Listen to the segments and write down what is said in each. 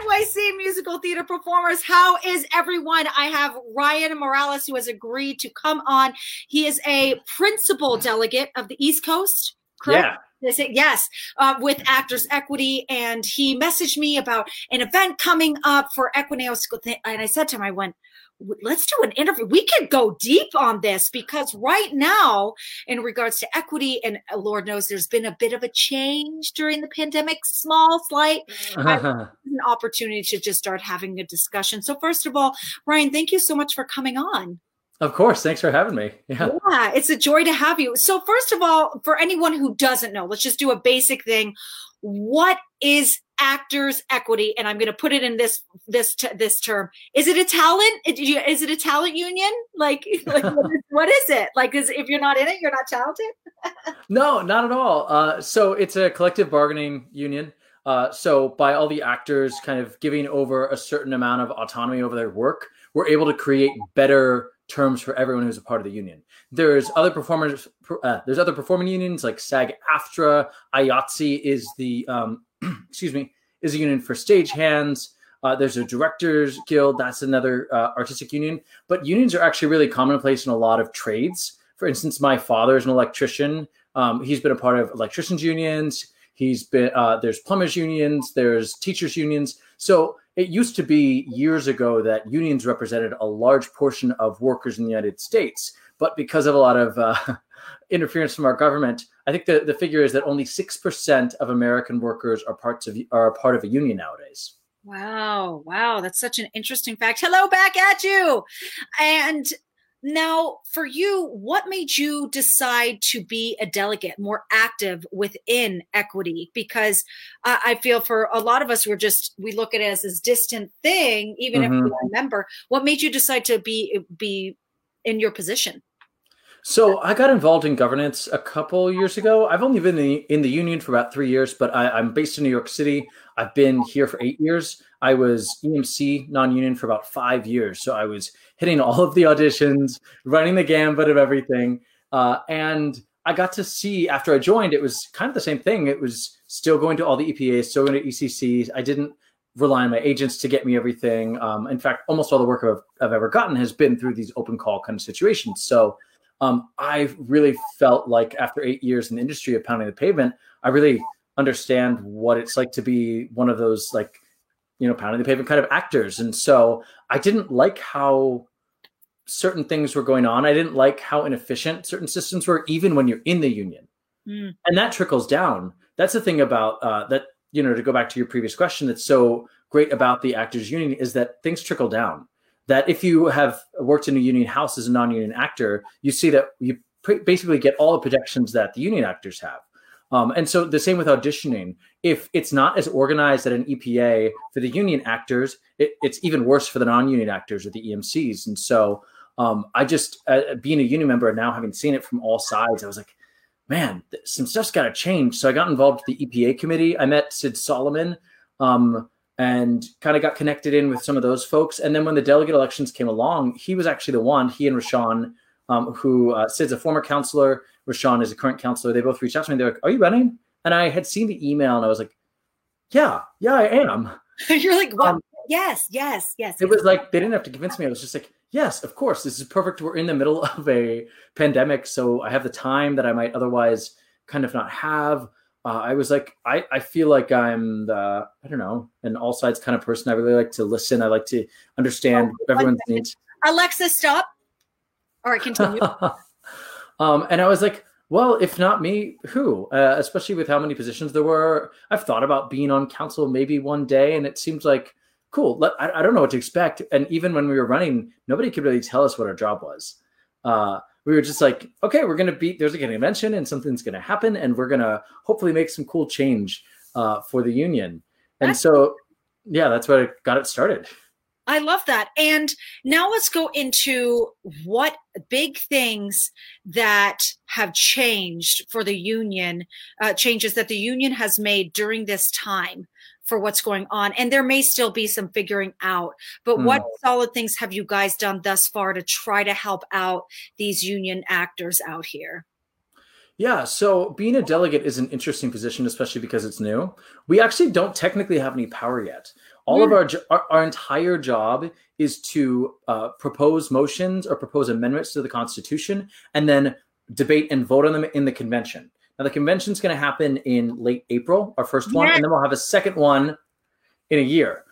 NYC musical theater performers, how is everyone? I have Ryan Morales, who has agreed to come on. He is a principal delegate of the East Coast, correct? Yeah. Yes, with Actors Equity, and he messaged me about an event coming up for Equineo School, and I said to him, I went, let's do an interview. We could go deep on this because right now, in regards to equity, and Lord knows there's been a bit of a change during the pandemic, small, slight, an opportunity to just start having a discussion. So first of all, Ryan, thank you so much for coming on. Of course. Thanks for having me. Yeah, it's a joy to have you. So first of all, for anyone who doesn't know, let's just do a basic thing. What is Actors Equity? And I'm going to put it in this term. Is it a talent? Is it a talent union? Like what is it? If you're not in it, you're not talented? No, not at all. So it's a collective bargaining union. So by all the actors kind of giving over a certain amount of autonomy over their work, we're able to create better terms for everyone who's a part of the union. There's other performers. There's other performing unions like SAG-AFTRA. IATSE is the is a union for stagehands. There's a directors guild. That's another artistic union. But unions are actually really commonplace in a lot of trades. For instance, my father is an electrician. He's been a part of electricians unions. He's been there's plumbers unions. There's teachers unions. So it used to be years ago that unions represented a large portion of workers in the United States, but because of a lot of interference from our government, I think the figure is that only 6% of American workers are part of a union nowadays. Wow, that's such an interesting fact. Hello, back at you. And now for you, what made you decide to be a delegate, more active within equity? Because I feel for a lot of us, we look at it as this distant thing, even if we remember. What made you decide to be in your position? So I got involved in governance a couple years ago. I've only been in the union for about 3 years, but I'm based in New York City. I've been here for 8 years. I was EMC non-union for about 5 years. So I was hitting all of the auditions, running the gambit of everything. And I got to see, after I joined, it was kind of the same thing. It was still going to all the EPAs, still going to ECCs. I didn't rely on my agents to get me everything. In fact, almost all the work I've ever gotten has been through these open call kind of situations. So I really felt like after 8 years in the industry of pounding the pavement, I really understand what it's like to be one of those pounding the pavement kind of actors. And so I didn't like how certain things were going on. I didn't like how inefficient certain systems were, even when you're in the union. And that trickles down. That's the thing about that, to go back to your previous question, that's so great about the actors union is that things trickle down. That if you have worked in a union house as a non-union actor, you see that you basically get all the protections that the union actors have. And so the same with auditioning. If it's not as organized at an EPA for the union actors, it's even worse for the non-union actors or the EMCs. And so I just, being a union member and now having seen it from all sides, I was like, man, some stuff's got to change. So I got involved with the EPA committee. I met Sid Solomon, and kind of got connected in with some of those folks. And then when the delegate elections came along, he was actually the one, he and Rashawn, who Sid's a former counselor, Rashawn is a current counselor. They both reached out to me. They're like, are you running? And I had seen the email and I was like, yeah, I am. You're like, what? Yes. It was like, they didn't have to convince me. I was just like, yes, of course, this is perfect. We're in the middle of a pandemic. So I have the time that I might otherwise kind of not have. I was like, I feel like I'm an all sides kind of person. I really like to listen. I like to understand everyone's needs. Alexa, stop. All right, continue. And I was like, well, if not me, who? Especially with how many positions there were. I've thought about being on council maybe one day, and it seems like, cool. I don't know what to expect. And even when we were running, nobody could really tell us what our job was. We were just like, okay, we're going to there's a convention and something's going to happen and we're going to hopefully make some cool change for the union. And so, yeah, that's what got it started. I love that. And now let's go into what big things that have changed for the union, changes that the union has made during this time for what's going on. And there may still be some figuring out, but what solid things have you guys done thus far to try to help out these union actors out here? Yeah, so being a delegate is an interesting position, especially because it's new. We actually don't technically have any power yet. All of our entire job is to propose motions or propose amendments to the Constitution and then debate and vote on them in the convention. Now, the convention's going to happen in late April, our first one, and then we'll have a second one in a year.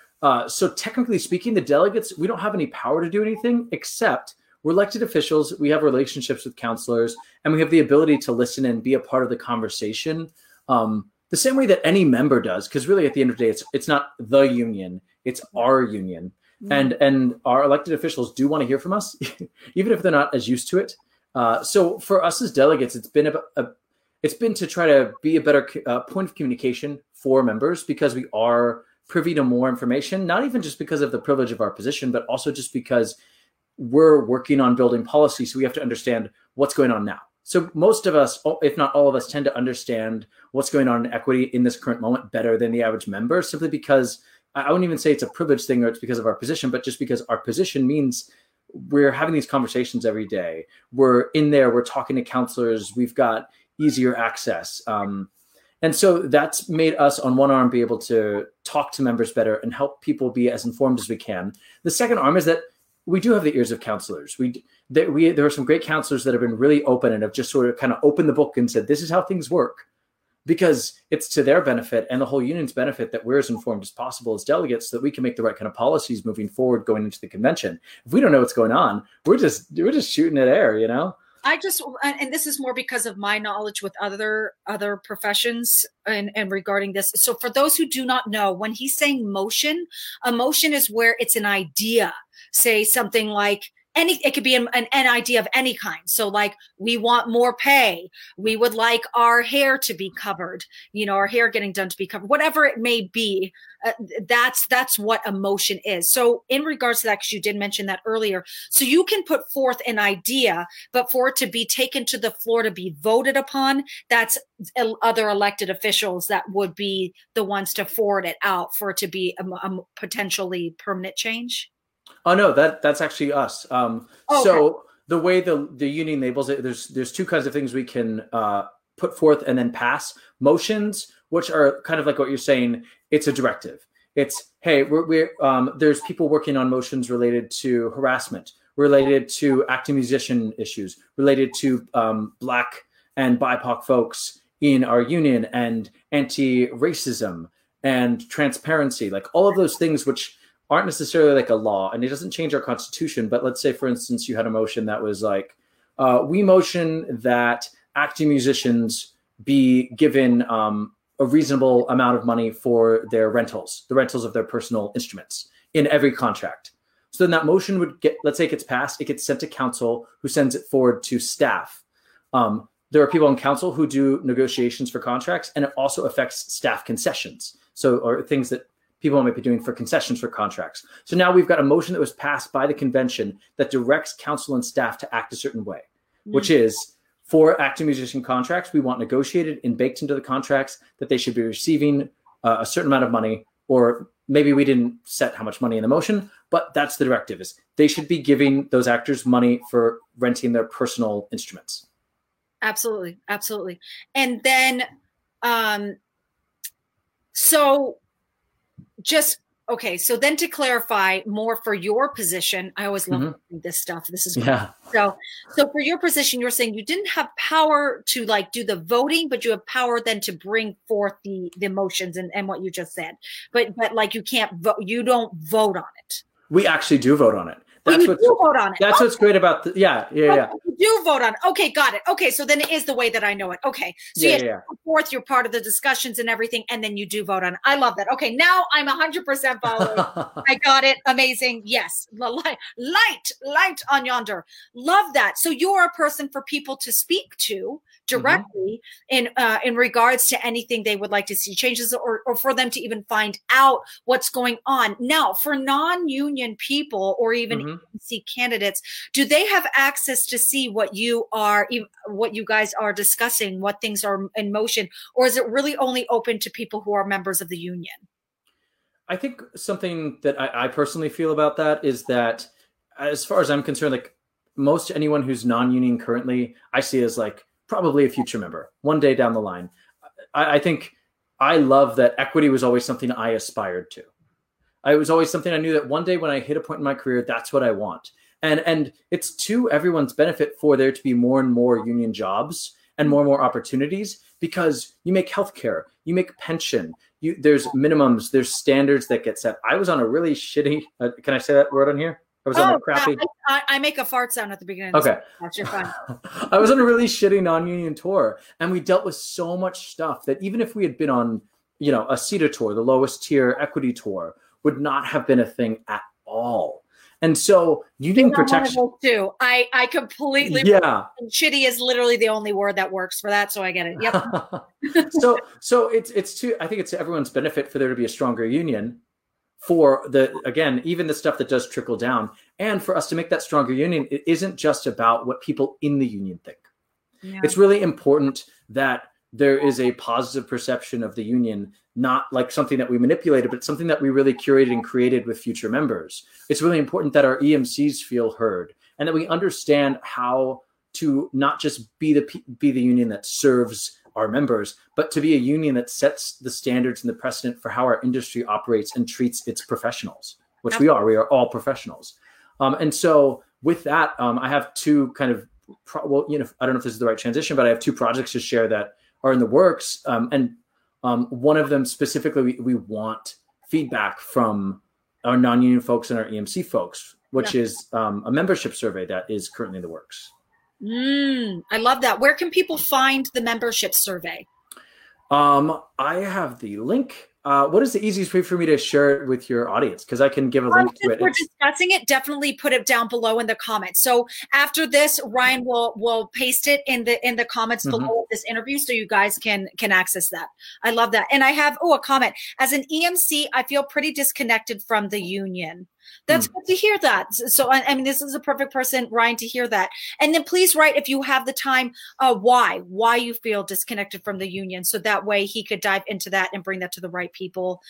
So technically speaking, the delegates, we don't have any power to do anything except we're elected officials, we have relationships with counselors, and we have the ability to listen and be a part of the conversation the same way that any member does, because really at the end of the day, it's not the union, it's our union. And our elected officials do want to hear from us, even if they're not as used to it. So for us as delegates, it's been to try to be a better point of communication for members, because we are privy to more information, not even just because of the privilege of our position, but also just because we're working on building policy, so we have to understand what's going on now. So most of us, if not all of us, tend to understand what's going on in equity in this current moment better than the average member, simply because I wouldn't even say it's a privilege thing or it's because of our position, but just because our position means we're having these conversations every day. We're in there, we're talking to counselors, we've got easier access. And so that's made us, on one arm, be able to talk to members better and help people be as informed as we can. The second arm is that we do have the ears of counselors. There are some great counselors that have been really open and have just sort of kind of opened the book and said, this is how things work, because it's to their benefit and the whole union's benefit that we're as informed as possible as delegates, so that we can make the right kind of policies moving forward going into the convention. If we don't know what's going on, we're just shooting at air, you know? And this is more because of my knowledge with other professions and regarding this. So for those who do not know, when he's saying motion, a motion is where it's an idea. Say something like it could be an idea of any kind. So like, we want more pay. We would like our hair to be covered, our hair getting done to be covered, whatever it may be. That's what a motion is. So in regards to that, because you did mention that earlier, so you can put forth an idea, but for it to be taken to the floor to be voted upon, that's other elected officials that would be the ones to forward it out for it to be a potentially permanent change. Oh, no, that's actually us. So the way the union labels it, there's two kinds of things we can put forth and then pass. Motions, which are kind of like what you're saying. It's a directive. It's, hey, there's people working on motions related to harassment, related to acting musician issues, related to Black and BIPOC folks in our union, and anti-racism and transparency, like all of those things which aren't necessarily like a law, and it doesn't change our Constitution. But let's say, for instance, you had a motion that was like, we motion that acting musicians be given a reasonable amount of money for their rentals, the rentals of their personal instruments in every contract. So then that motion would get, let's say it gets passed, it gets sent to council, who sends it forward to staff. There are people on council who do negotiations for contracts, and it also affects staff concessions. So, or things that people might be doing for concessions for contracts. So now we've got a motion that was passed by the convention that directs council and staff to act a certain way, which is, for acting musician contracts, we want negotiated and baked into the contracts that they should be receiving a certain amount of money, or maybe we didn't set how much money in the motion, but that's the directive, is they should be giving those actors money for renting their personal instruments. Absolutely. Absolutely. And then, so then to clarify more for your position, I always love this stuff. This is great. So for your position, you're saying you didn't have power to like do the voting, but you have power then to bring forth the motions and what you just said. But like you can't vote, you don't vote on it. We actually do vote on it. That's what's great about it. Okay, got it. Okay, so then it is the way that I know it. Okay, so forth, you're part of the discussions and everything, and then you do vote on it. I love that. Okay, now I'm 100% following. I got it. Amazing. Yes, light on yonder. Love that. So you are a person for people to speak to directly in regards to anything they would like to see changes, or for them to even find out what's going on. Now, for non-union people or even agency candidates, do they have access to see what you guys are discussing, what things are in motion, or is it really only open to people who are members of the union? I think something that I personally feel about that is that, as far as I'm concerned, like most anyone who's non-union currently, I see as like probably a future member one day down the line. I think I love that equity was always something I aspired to. It was always something I knew that one day when I hit a point in my career, that's what I want. And it's to everyone's benefit for there to be more and more union jobs and more opportunities, because you make healthcare, you make pension, there's minimums, there's standards that get set. I was on a really shitty, can I say that word on here? I was on a crappy. I make a fart sound at the beginning. Okay. That's your fun. I was on a really shitty non-union tour, and we dealt with so much stuff that even if we had been on, a CETA tour, the lowest tier equity tour, would not have been a thing at all. And so union protection too. I completely shitty is literally the only word that works for that, so I get it. Yep. so it's to, I think it's to everyone's benefit for there to be a stronger union, for even the stuff that does trickle down, and for us to make that stronger union. It isn't just about what people in the union think. Yeah. It's really important that there is a positive perception of the union, not like something that we manipulated, but something that we really curated and created with future members. It's really important that our EMCs feel heard, and that we understand how to not just be the union that serves our members, but to be a union that sets the standards and the precedent for how our industry operates and treats its professionals, which we are. We are all professionals. And so with that, I have two kind of, I don't know if this is the right transition, but I have two projects to share that are in the works. One of them specifically, we want feedback from our non-union folks and our EMC folks, which is a membership survey that is currently in the works. I love that. Where can people find the membership survey? I have the link. What is the easiest way for me to share it with your audience? Because I can give a link to it. We're discussing it. Definitely put it down below in the comments. So after this, Ryan will paste it in the comments below this interview, so you guys can access that. I love that. And I have a comment. As an EMC, I feel pretty disconnected from the union. That's good to hear that. So, I mean, this is a perfect person, Ryan, to hear that. And then please write, if you have the time, why you feel disconnected from the union. So that way he could dive into that and bring that to the right people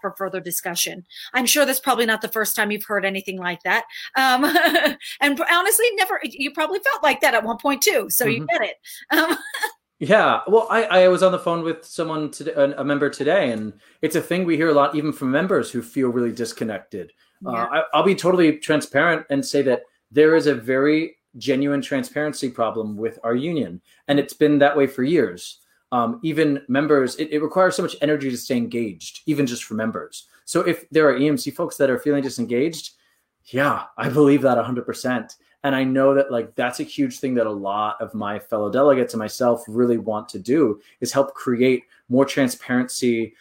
for further discussion. I'm sure that's probably not the first time you've heard anything like that. And honestly, you probably felt like that at one point too. So you get it. Yeah. Well, I was on the phone with someone today, a member today, and it's a thing we hear a lot, even from members who feel really disconnected. Yeah. I'll be totally transparent and say that there is a very genuine transparency problem with our union, and it's been that way for years. Even members, it requires so much energy to stay engaged, even just for members. So if there are EMC folks that are feeling disengaged, I believe that 100%. And I know that that's a huge thing that a lot of my fellow delegates and myself really want to do, is help create more transparency,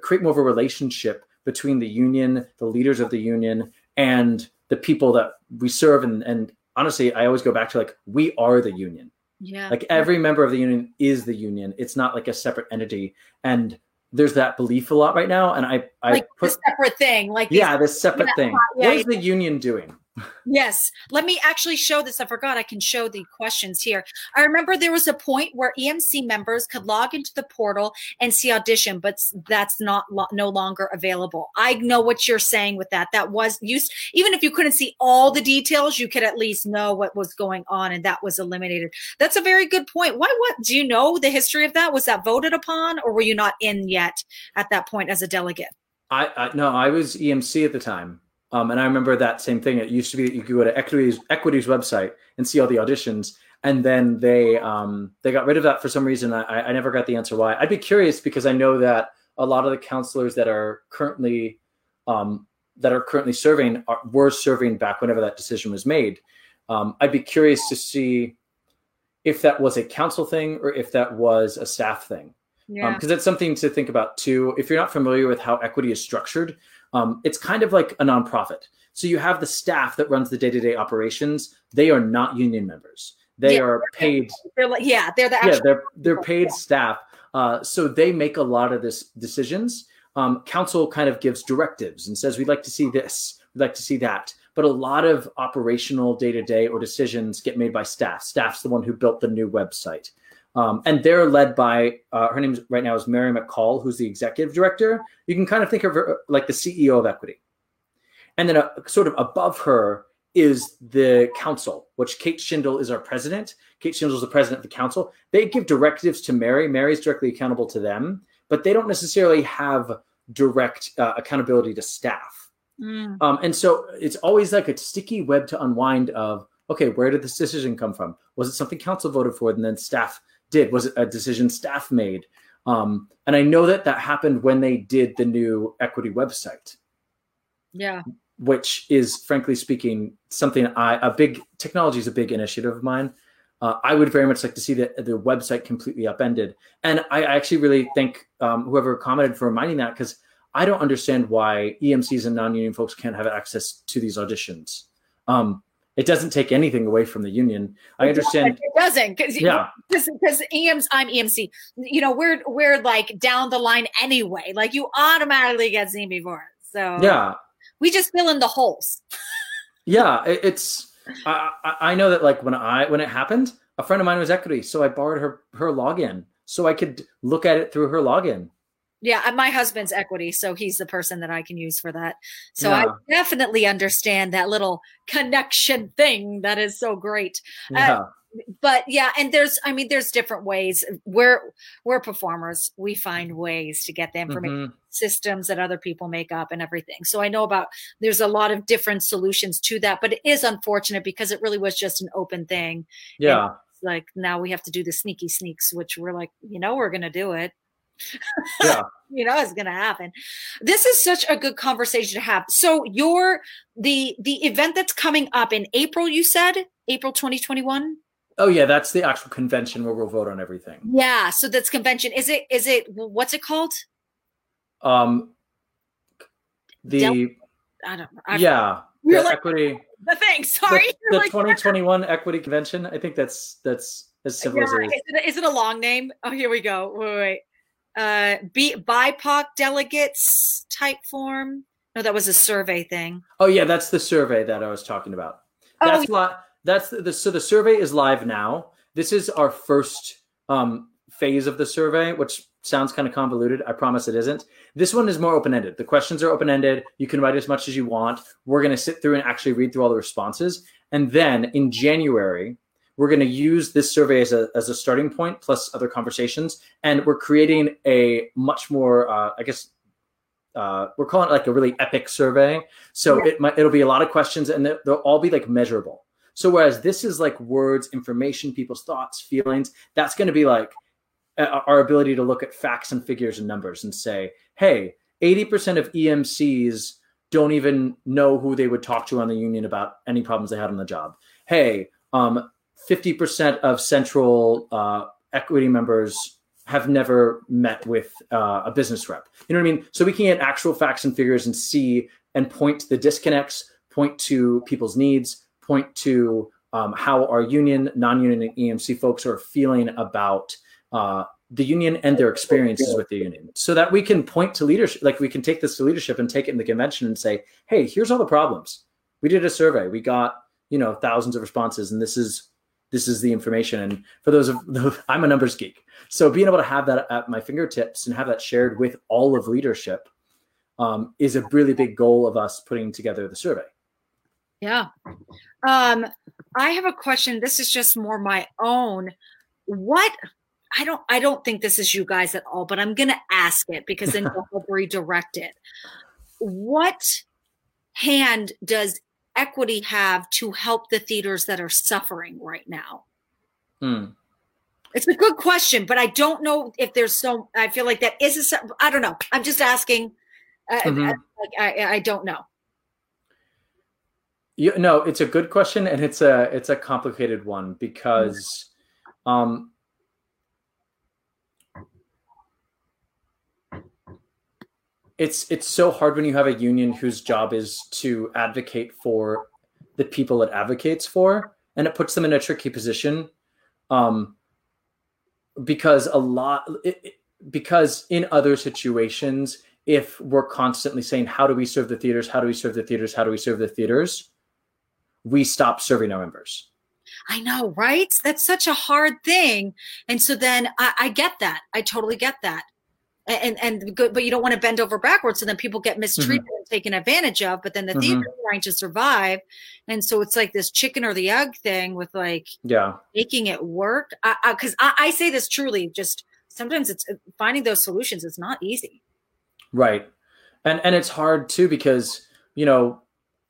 create more of a relationship between the union, the leaders of the union, and the people that we serve. And honestly, I always go back to we are the union. Yeah. Every member of the union is the union. It's not a separate entity. And there's that belief a lot right now. And I put the separate thing. This separate thing. Yeah, what is the union doing? Yes. Let me actually show this. I forgot I can show the questions here. I remember there was a point where EMC members could log into the portal and see audition, but that's no longer available. I know what you're saying with that. That was used, even if you couldn't see all the details, you could at least know what was going on, and that was eliminated. That's a very good point. What do you know the history of that? Was that voted upon, or were you not in yet at that point as a delegate? I was EMC at the time. And I remember that same thing. It used to be that you could go to Equity's website and see all the auditions. And then they got rid of that for some reason. I never got the answer why. I'd be curious, because I know that a lot of the counselors that are currently that are currently serving were serving back whenever that decision was made. I'd be curious to see if that was a council thing or if that was a staff thing. Yeah. Because that's something to think about too. If you're not familiar with how equity is structured, it's kind of like a nonprofit. So you have the staff that runs the day-to-day operations. They are not union members. They are paid. They're like, they're the actual they're paid staff. So they make a lot of these decisions. Council kind of gives directives and says, we'd like to see this, we'd like to see that. But a lot of operational day-to-day or decisions get made by staff. Staff's the one who built the new website. And they're led by, her name right now is Mary McCall, who's the executive director. You can kind of think of her like the CEO of Equity. And then sort of above her is the council, which Kate Schindel is our president. Kate Schindel is the president of the council. They give directives to Mary. Mary's directly accountable to them, but they don't necessarily have direct accountability to staff. And so it's always like a sticky web to unwind of, okay, where did this decision come from? Was it something council voted for and then staff did? Was it a decision staff made? And I know that that happened when they did the new Equity website. Yeah. Which is, frankly speaking, something technology is a big initiative of mine. I would very much like to see the website completely upended. And I actually really thank whoever commented for reminding that, because I don't understand why EMCs and non-union folks can't have access to these auditions. It doesn't take anything away from the union. I understand. It doesn't, because I'm EMC. You know, we're like down the line anyway. Like you automatically get seen before. So yeah, we just fill in the holes. Yeah, it's. I know that like when it happened, a friend of mine was Equity, so I borrowed her login so I could look at it through her login. Yeah, my husband's Equity, so he's the person that I can use for that. So yeah. I definitely understand that little connection thing that is so great. Yeah. But yeah, and there's different ways. We're performers. We find ways to get the information systems that other people make up and everything. So I know there's a lot of different solutions to that, but it is unfortunate because it really was just an open thing. Yeah. And like now we have to do the sneaky sneaks, which we're like, we're going to do it. Yeah. It's going to happen. This is such a good conversation to have. So the event that's coming up in April, you said April 2021. Oh yeah. That's the actual convention where we'll vote on everything. Yeah. So that's convention. Is it, what's it called? Equity. The thing, sorry. The 2021 Equity Convention. I think that's as simple as it is. Is it a long name? Oh, here we go. Wait. BIPOC delegates type form. No, that was a survey thing. Oh yeah, that's the survey that I was talking about. So the survey is live now. This is our first phase of the survey, which sounds kind of convoluted. I promise it isn't. This one is more open-ended. The questions are open-ended. You can write as much as you want. We're going to sit through and actually read through all the responses. And then in January, we're going to use this survey as a starting point, plus other conversations. And we're creating a much more, we're calling it like a really epic survey. So it'll be a lot of questions and they'll all be like measurable. So whereas this is like words, information, people's thoughts, feelings, that's going to be like our ability to look at facts and figures and numbers and say, hey, 80% of EMCs don't even know who they would talk to on the union about any problems they had on the job. Hey, 50% of central Equity members have never met with a business rep. You know what I mean? So we can get actual facts and figures and see and point to the disconnects, point to people's needs, point to how our union, non-union, and EMC folks are feeling about the union and their experiences with the union, so that we can point to leadership. Like we can take this to leadership and take it in the convention and say, hey, here's all the problems. We did a survey. We got, thousands of responses, and this is the information. And for those I'm a numbers geek. So being able to have that at my fingertips and have that shared with all of leadership is a really big goal of us putting together the survey. Yeah. I have a question. This is just more my own. I don't think this is you guys at all, but I'm going to ask it because then you'll help redirect it. What hand does Equity have to help the theaters that are suffering right now? It's a good question, but I don't know if there's I feel like that is I don't know. I'm just asking. I don't know. Yeah, no, it's a good question, and it's a complicated one because it's so hard when you have a union whose job is to advocate for the people it advocates for, and it puts them in a tricky position because in other situations, if we're constantly saying, how do we serve the theaters? How do we serve the theaters? How do we serve the theaters? We stop serving our members. I know, right? That's such a hard thing. And so then I get that. I totally get that. But you don't want to bend over backwards. So then people get mistreated and taken advantage of, but then the theater is trying to survive. And so it's like this chicken or the egg thing with making it work. Because I say this truly, just sometimes it's finding those solutions. It's not easy. Right. And it's hard too, because,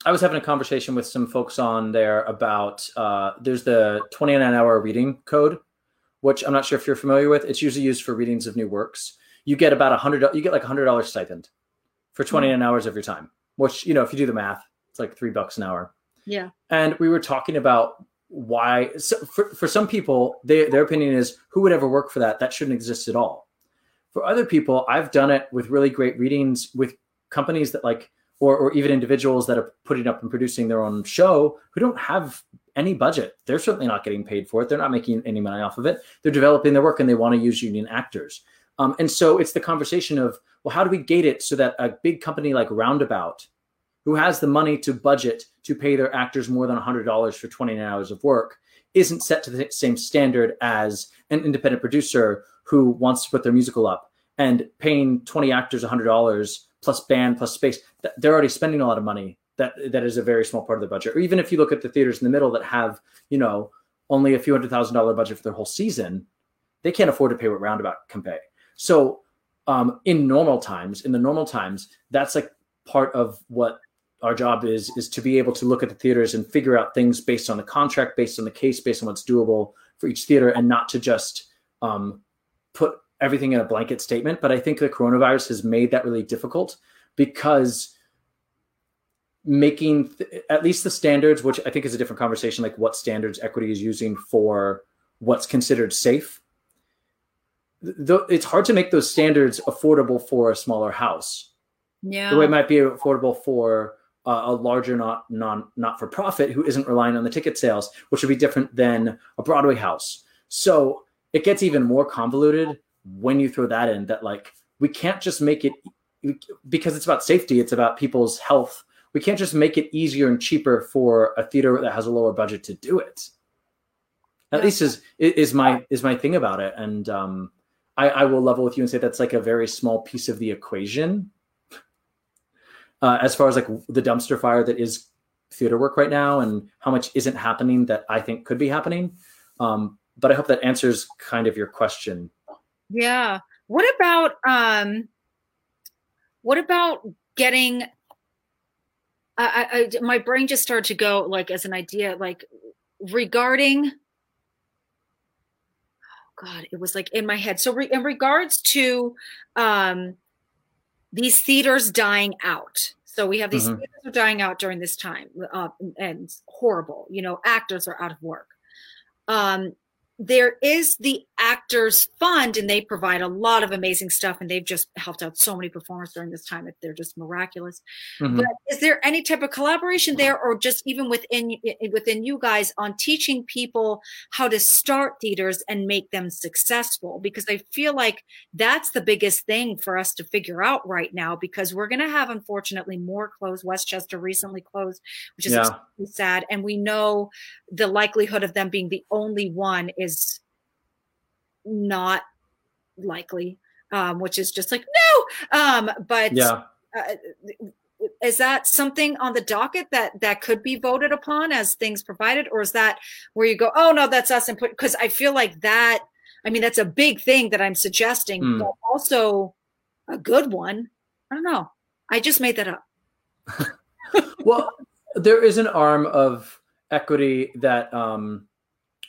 I was having a conversation with some folks on there about there's the 29-hour reading code, which I'm not sure if you're familiar with. It's usually used for readings of new works. You get like $100 stipend for 29 hours of your time, which, if you do the math, it's like $3 an hour. Yeah. And we were talking about why, so for some people, their opinion is who would ever work for that? That shouldn't exist at all. For other people, I've done it with really great readings with companies that or even individuals that are putting up and producing their own show who don't have any budget. They're certainly not getting paid for it. They're not making any money off of it. They're developing their work and they want to use union actors. And so it's the conversation of, well, how do we gate it so that a big company like Roundabout, who has the money to budget to pay their actors more than $100 for 29 hours of work, isn't set to the same standard as an independent producer who wants to put their musical up and paying 20 actors $100 plus band plus space. They're already spending a lot of money. That is a very small part of their budget. Or even if you look at the theaters in the middle that have, only a few $100,000 budget for their whole season, they can't afford to pay what Roundabout can pay. So in the normal times, that's part of what our job is to be able to look at the theaters and figure out things based on the contract, based on the case, based on what's doable for each theater, and not to just put everything in a blanket statement. But I think the coronavirus has made that really difficult because making at least the standards, which I think is a different conversation, like what standards equity is using for what's considered safe. It's hard to make those standards affordable for a smaller house. Yeah. The way it might be affordable for a larger not-for-profit who isn't relying on the ticket sales, which would be different than a Broadway house. So it gets even more convoluted when you throw that in, that we can't just make it, because it's about safety, it's about people's health. We can't just make it easier and cheaper for a theater that has a lower budget to do it. At least is my thing about it. And I will level with you and say that's a very small piece of the equation. As far as the dumpster fire that is theater work right now and how much isn't happening that I think could be happening. But I hope that answers kind of your question. Yeah. What about getting, I my brain just started to go as an idea, regarding, oh God, it was in my head. So in regards to, these theaters dying out. So we have these theaters are dying out during this time, and horrible. Actors are out of work. There is the Actors Fund, and they provide a lot of amazing stuff, and they've just helped out so many performers during this time. They're just miraculous. But is there any type of collaboration there, or just even within you guys on teaching people how to start theaters and make them successful? Because I feel like that's the biggest thing for us to figure out right now, because we're going to have, unfortunately, more closed. Westchester recently closed, which is extremely sad. And we know the likelihood of them being the only one is not likely, which is just no. Is that something on the docket that could be voted upon as things provided, or is that where you go, oh no, that's us? And because I feel like that, I mean, that's a big thing that I'm suggesting, but also a good one. I don't know. I just made that up. Well, there is an arm of equity that,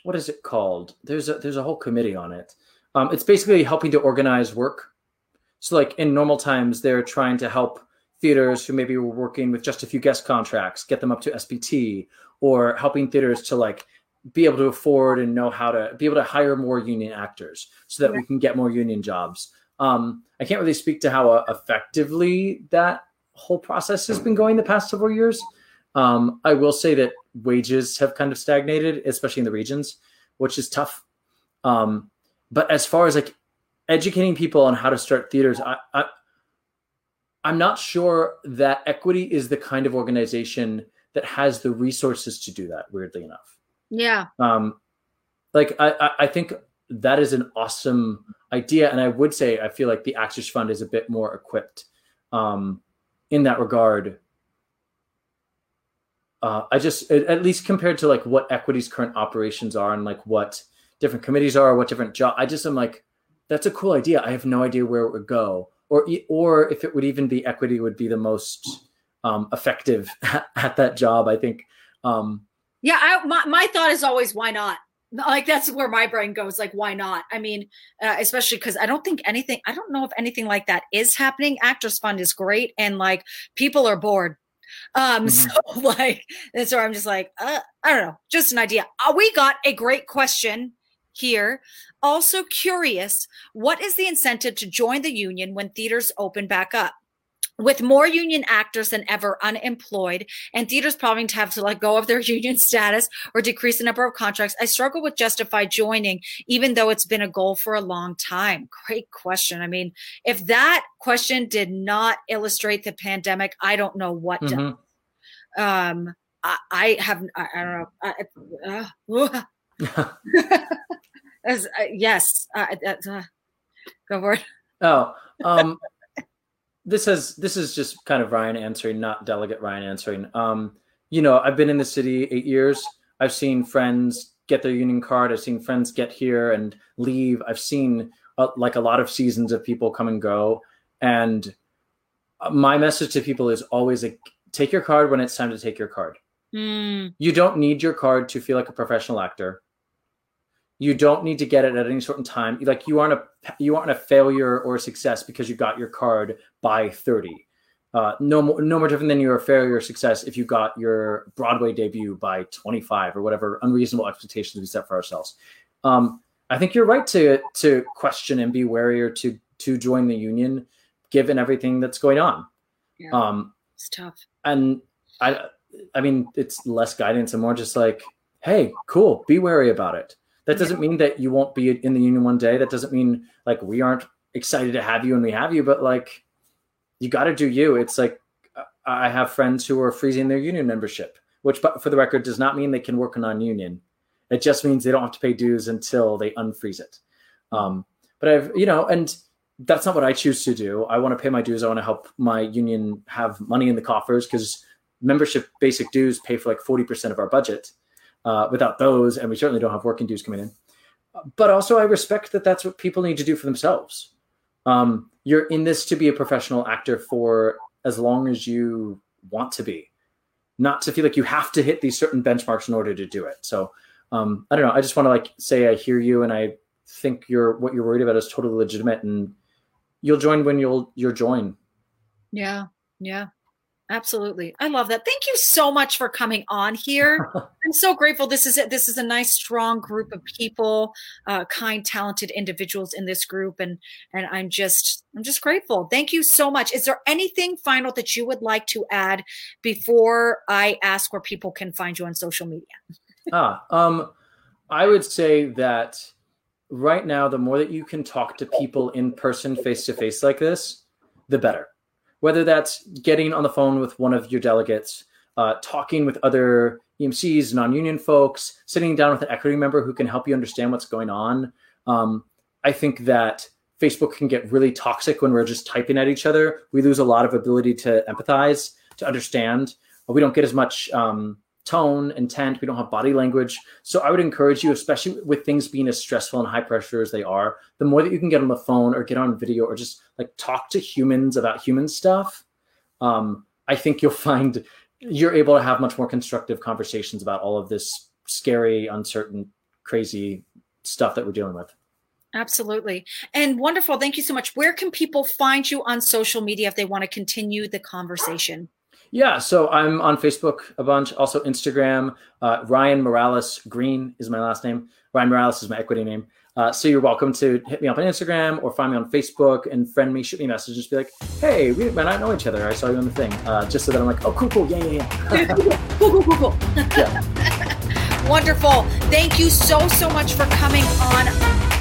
what is it called? There's a whole committee on it. It's basically helping to organize work. So in normal times, they're trying to help theaters who maybe were working with just a few guest contracts, get them up to SPT, or helping theaters to like be able to afford and know how to be able to hire more union actors so that we can get more union jobs. I can't really speak to how effectively that whole process has been going the past several years. I will say that wages have kind of stagnated, especially in the regions, which is tough. But as far as like educating people on how to start theaters, I'm not sure that Equity is the kind of organization that has the resources to do that, weirdly enough. Yeah. I think that is an awesome idea. And I would say, I feel like the Actors Fund is a bit more equipped in that regard. At least compared to like what Equity's current operations are and like what different committees are, what different job, I just am like, that's a cool idea. I have no idea where it would go, or if it would even be Equity would be the most effective at that job, I think. Yeah. My thought is always, why not? Like, that's where my brain goes. Like, why not? I mean, especially because I don't know if anything like that is happening. Actors Fund is great. And like, people are bored. So like, that's where I'm just like, I don't know, just an idea. We got a great question here. Also curious, what is the incentive to join the union when theaters open back up? With more union actors than ever unemployed and theaters probably to have to let go of their union status or decrease the number of contracts, I struggle with justify joining, even though it's been a goal for a long time. Great question. I mean, if that question did not illustrate the pandemic, I don't know what does. I don't know. Yes. Go for it. This is just kind of Ryan answering, not Delegate Ryan answering. I've been in the city 8 years. I've seen friends get their union card. I've seen friends get here and leave. I've seen like a lot of seasons of people come and go. And my message to people is always like, take your card when it's time to take your card. Mm. You don't need your card to feel like a professional actor. You don't need to get it at any certain time. Like you aren't a failure or a success because you got your card by 30. No more different than you're a failure or success if you got your Broadway debut by 25 or whatever unreasonable expectations we set for ourselves. I think you're right to question and be wary or to join the union given everything that's going on. Yeah, it's tough. And I mean, it's less guidance and more just like, hey, cool, be wary about it. That doesn't mean that you won't be in the union one day. That doesn't mean like we aren't excited to have you and we have you, but like you got to do you. It's like I have friends who are freezing their union membership, which for the record does not mean they can work a non-union. It just means they don't have to pay dues until they unfreeze it. But and that's not what I choose to do. I want to pay my dues. I want to help my union have money in the coffers because membership basic dues pay for like 40% of our budget. Without those, and we certainly don't have working dues coming in. But also I respect that that's what people need to do for themselves. You're in this to be a professional actor for as long as you want to be, not to feel like you have to hit these certain benchmarks in order to do it. So I don't know. I just want to like say I hear you and I think what you're worried about is totally legitimate and you'll join when you'll join. Yeah, yeah. Absolutely. I love that. Thank you so much for coming on here. I'm so grateful. This is it. This is a nice, strong group of people, kind, talented individuals in this group. And I'm just grateful. Thank you so much. Is there anything final that you would like to add before I ask where people can find you on social media? I would say that right now, the more that you can talk to people in person, face-to-face like this, the better. Whether that's getting on the phone with one of your delegates, talking with other EMCs, non-union folks, sitting down with an Equity member who can help you understand what's going on. I think that Facebook can get really toxic when we're just typing at each other. We lose a lot of ability to empathize, to understand. We don't get as much tone, intent. We don't have body language. So I would encourage you, especially with things being as stressful and high pressure as they are, the more that you can get on the phone or get on video or just like talk to humans about human stuff, I think you'll find you're able to have much more constructive conversations about all of this scary, uncertain, crazy stuff that we're dealing with. Absolutely. And wonderful. Thank you so much. Where can people find you on social media if they want to continue the conversation? Yeah, so I'm on Facebook a bunch, also Instagram. Ryan Morales Green is my last name. Ryan Morales is my equity name. So you're welcome to hit me up on Instagram or find me on Facebook and friend me, shoot me a message, just be like, hey, we might not know each other. I saw you on the thing. Just so that I'm like, oh, cool. Yeah. Cool. Yeah. Wonderful. Thank you so much for coming on.